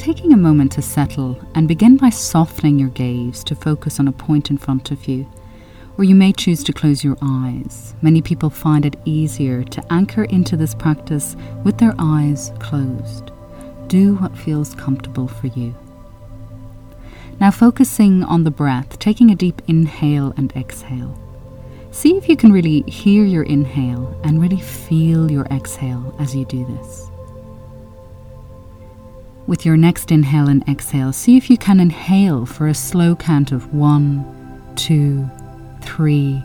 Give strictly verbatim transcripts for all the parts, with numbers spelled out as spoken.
Taking a moment to settle and begin by softening your gaze to focus on a point in front of you, or you may choose to close your eyes. Many people find it easier to anchor into this practice with their eyes closed. Do what feels comfortable for you. Now focusing on the breath, taking a deep inhale and exhale. See if you can really hear your inhale and really feel your exhale as you do this. With your next inhale and exhale, see if you can inhale for a slow count of one, two, three,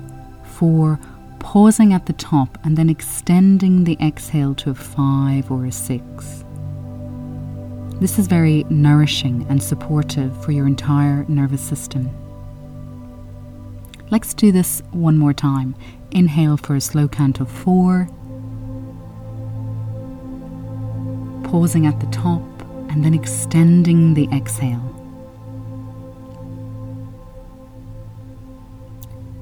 four, pausing at the top and then extending the exhale to a five or a six. This is very nourishing and supportive for your entire nervous system. Let's do this one more time. Inhale for a slow count of four, pausing at the top, and then extending the exhale.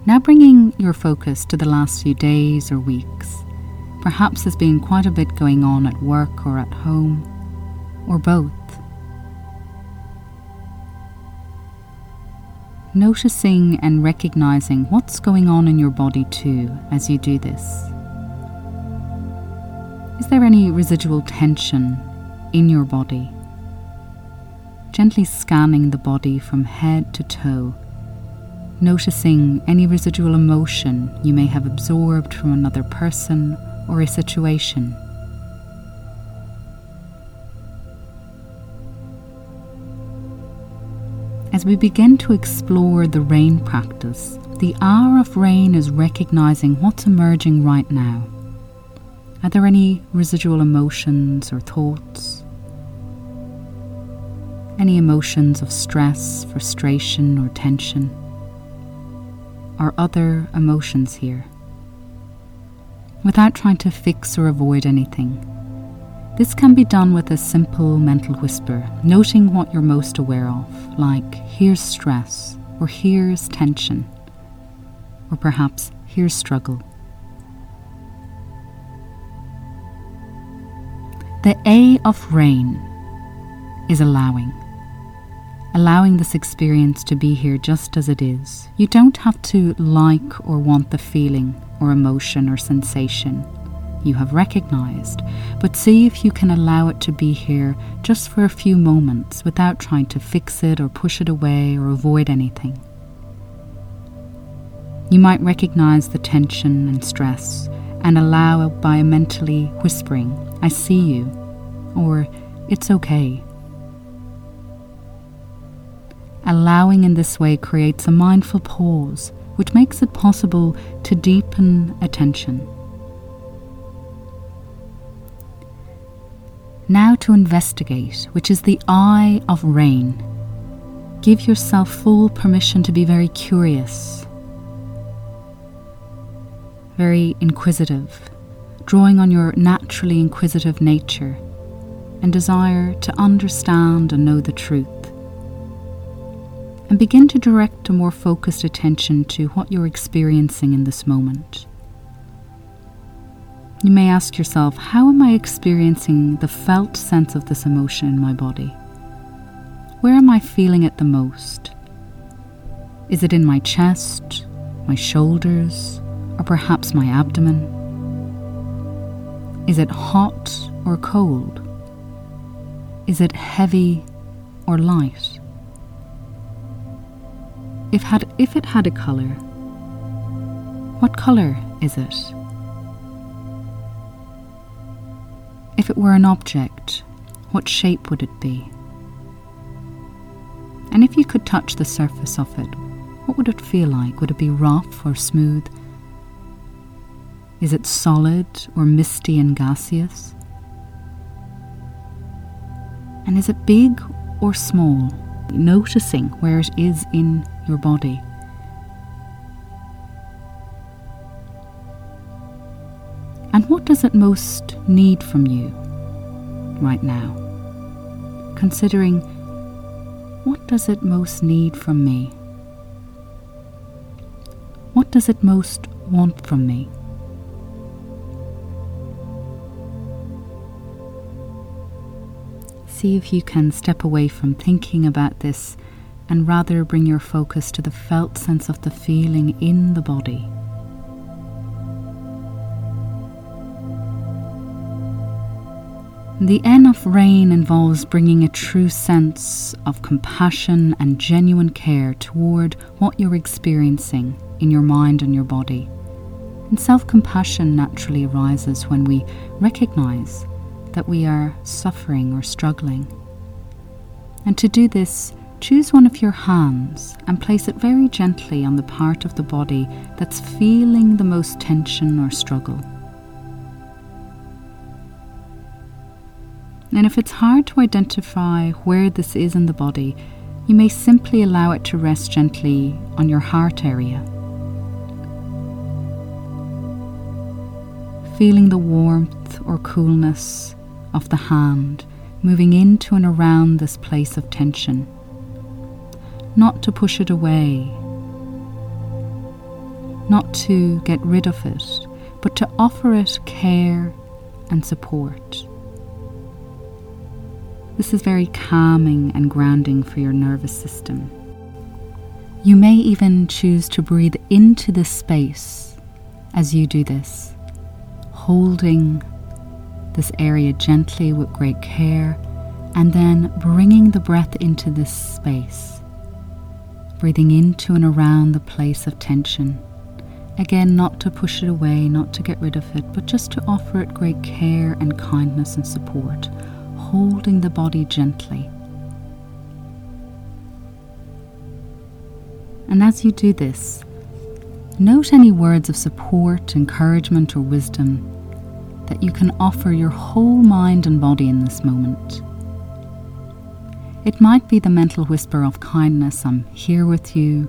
Now bringing your focus to the last few days or weeks. Perhaps there's been quite a bit going on at work or at home, or both. Noticing and recognizing what's going on in your body too as you do this. Is there any residual tension in your body? Gently scanning the body from head to toe, noticing any residual emotion you may have absorbed from another person or a situation. As we begin to explore the rain practice, the hour of rain is recognizing what's emerging right now. Are there any residual emotions or thoughts? Any emotions of stress, frustration, or tension? Are other emotions here? Without trying to fix or avoid anything. This can be done with a simple mental whisper, noting what you're most aware of, like, here's stress, or here's tension, or perhaps here's struggle. The A of rain is allowing. Allowing this experience to be here just as it is. You don't have to like or want the feeling or emotion or sensation you have recognized, but see if you can allow it to be here just for a few moments without trying to fix it or push it away or avoid anything. You might recognize the tension and stress and allow it by mentally whispering, I see you, or it's okay. Allowing in this way creates a mindful pause, which makes it possible to deepen attention. Now to investigate, which is the eye of rain. Give yourself full permission to be very curious, very inquisitive, drawing on your naturally inquisitive nature and desire to understand and know the truth. And begin to direct a more focused attention to what you're experiencing in this moment. You may ask yourself, how am I experiencing the felt sense of this emotion in my body? Where am I feeling it the most? Is it in my chest, my shoulders, or perhaps my abdomen? Is it hot or cold? Is it heavy or light? If, had, if it had a colour, what colour is it? If it were an object, what shape would it be? And if you could touch the surface of it, what would it feel like? Would it be rough or smooth? Is it solid or misty and gaseous? And is it big or small? Noticing where it is in your body. And what does it most need from you right now? Considering, what does it most need from me? What does it most want from me? see if you can step away from thinking about this and rather bring your focus to the felt sense of the feeling in the body. The N of rain involves bringing a true sense of compassion and genuine care toward what you're experiencing in your mind and your body. And self-compassion naturally arises when we recognize that we are suffering or struggling. And to do this, choose one of your hands and place it very gently on the part of the body that's feeling the most tension or struggle. And if it's hard to identify where this is in the body, you may simply allow it to rest gently on your heart area. Feeling the warmth or coolness of the hand moving into and around this place of tension. Not to push it away, not to get rid of it, but to offer it care and support. This is very calming and grounding for your nervous system. You may even choose to breathe into this space as you do this, holding this area gently with great care, and then bringing the breath into this space. Breathing into and around the place of tension. Again, not to push it away, not to get rid of it, but just to offer it great care and kindness and support, holding the body gently. And as you do this, note any words of support, encouragement, or wisdom that you can offer your whole mind and body in this moment. It might be the mental whisper of kindness, I'm here with you,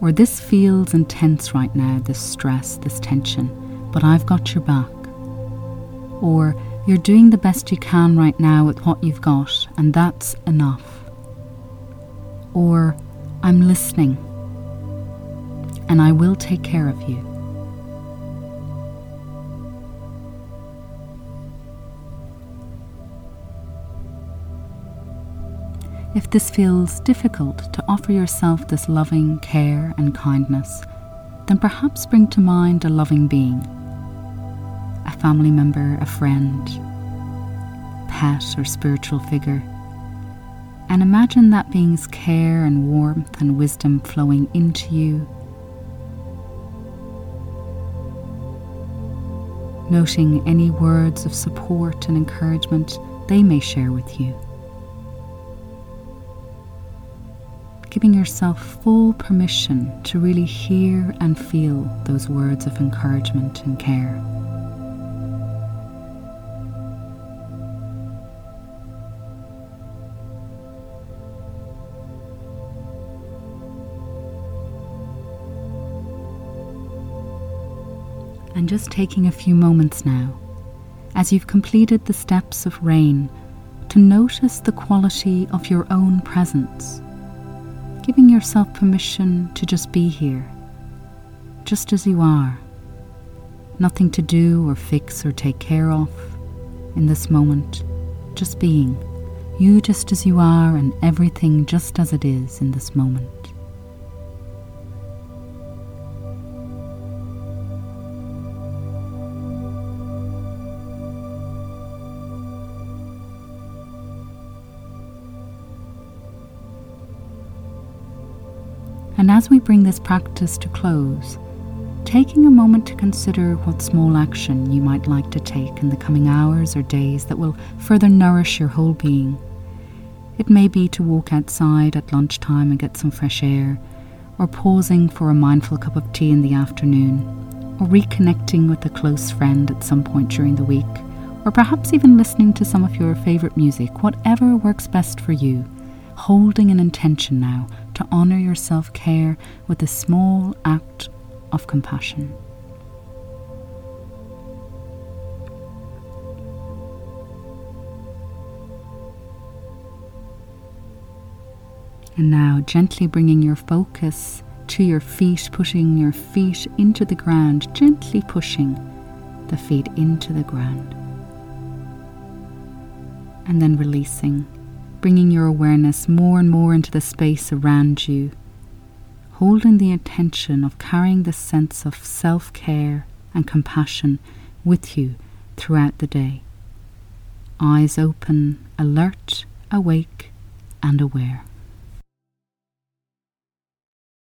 or this feels intense right now, this stress, this tension, but I've got your back. Or you're doing the best you can right now with what you've got, and that's enough. Or I'm listening, and I will take care of you. If this feels difficult to offer yourself this loving care and kindness, then perhaps bring to mind a loving being, a family member, a friend, pet or spiritual figure, and imagine that being's care and warmth and wisdom flowing into you, noting any words of support and encouragement they may share with you. Giving yourself full permission to really hear and feel those words of encouragement and care. And just taking a few moments now, as you've completed the steps of rain, to notice the quality of your own presence. Giving yourself permission to just be here, just as you are. Nothing to do or fix or take care of in this moment, just being. You just as you are and everything just as it is in this moment. And as we bring this practice to close, taking a moment to consider what small action you might like to take in the coming hours or days that will further nourish your whole being. It may be to walk outside at lunchtime and get some fresh air, or pausing for a mindful cup of tea in the afternoon, or reconnecting with a close friend at some point during the week, or perhaps even listening to some of your favorite music, whatever works best for you. Holding an intention now to honor your self-care with a small act of compassion. And now gently bringing your focus to your feet, putting your feet into the ground, gently pushing the feet into the ground. And then releasing. bringing your awareness more and more into the space around you, holding the intention of carrying this sense of self-care and compassion with you throughout the day. Eyes open, alert, awake, and aware.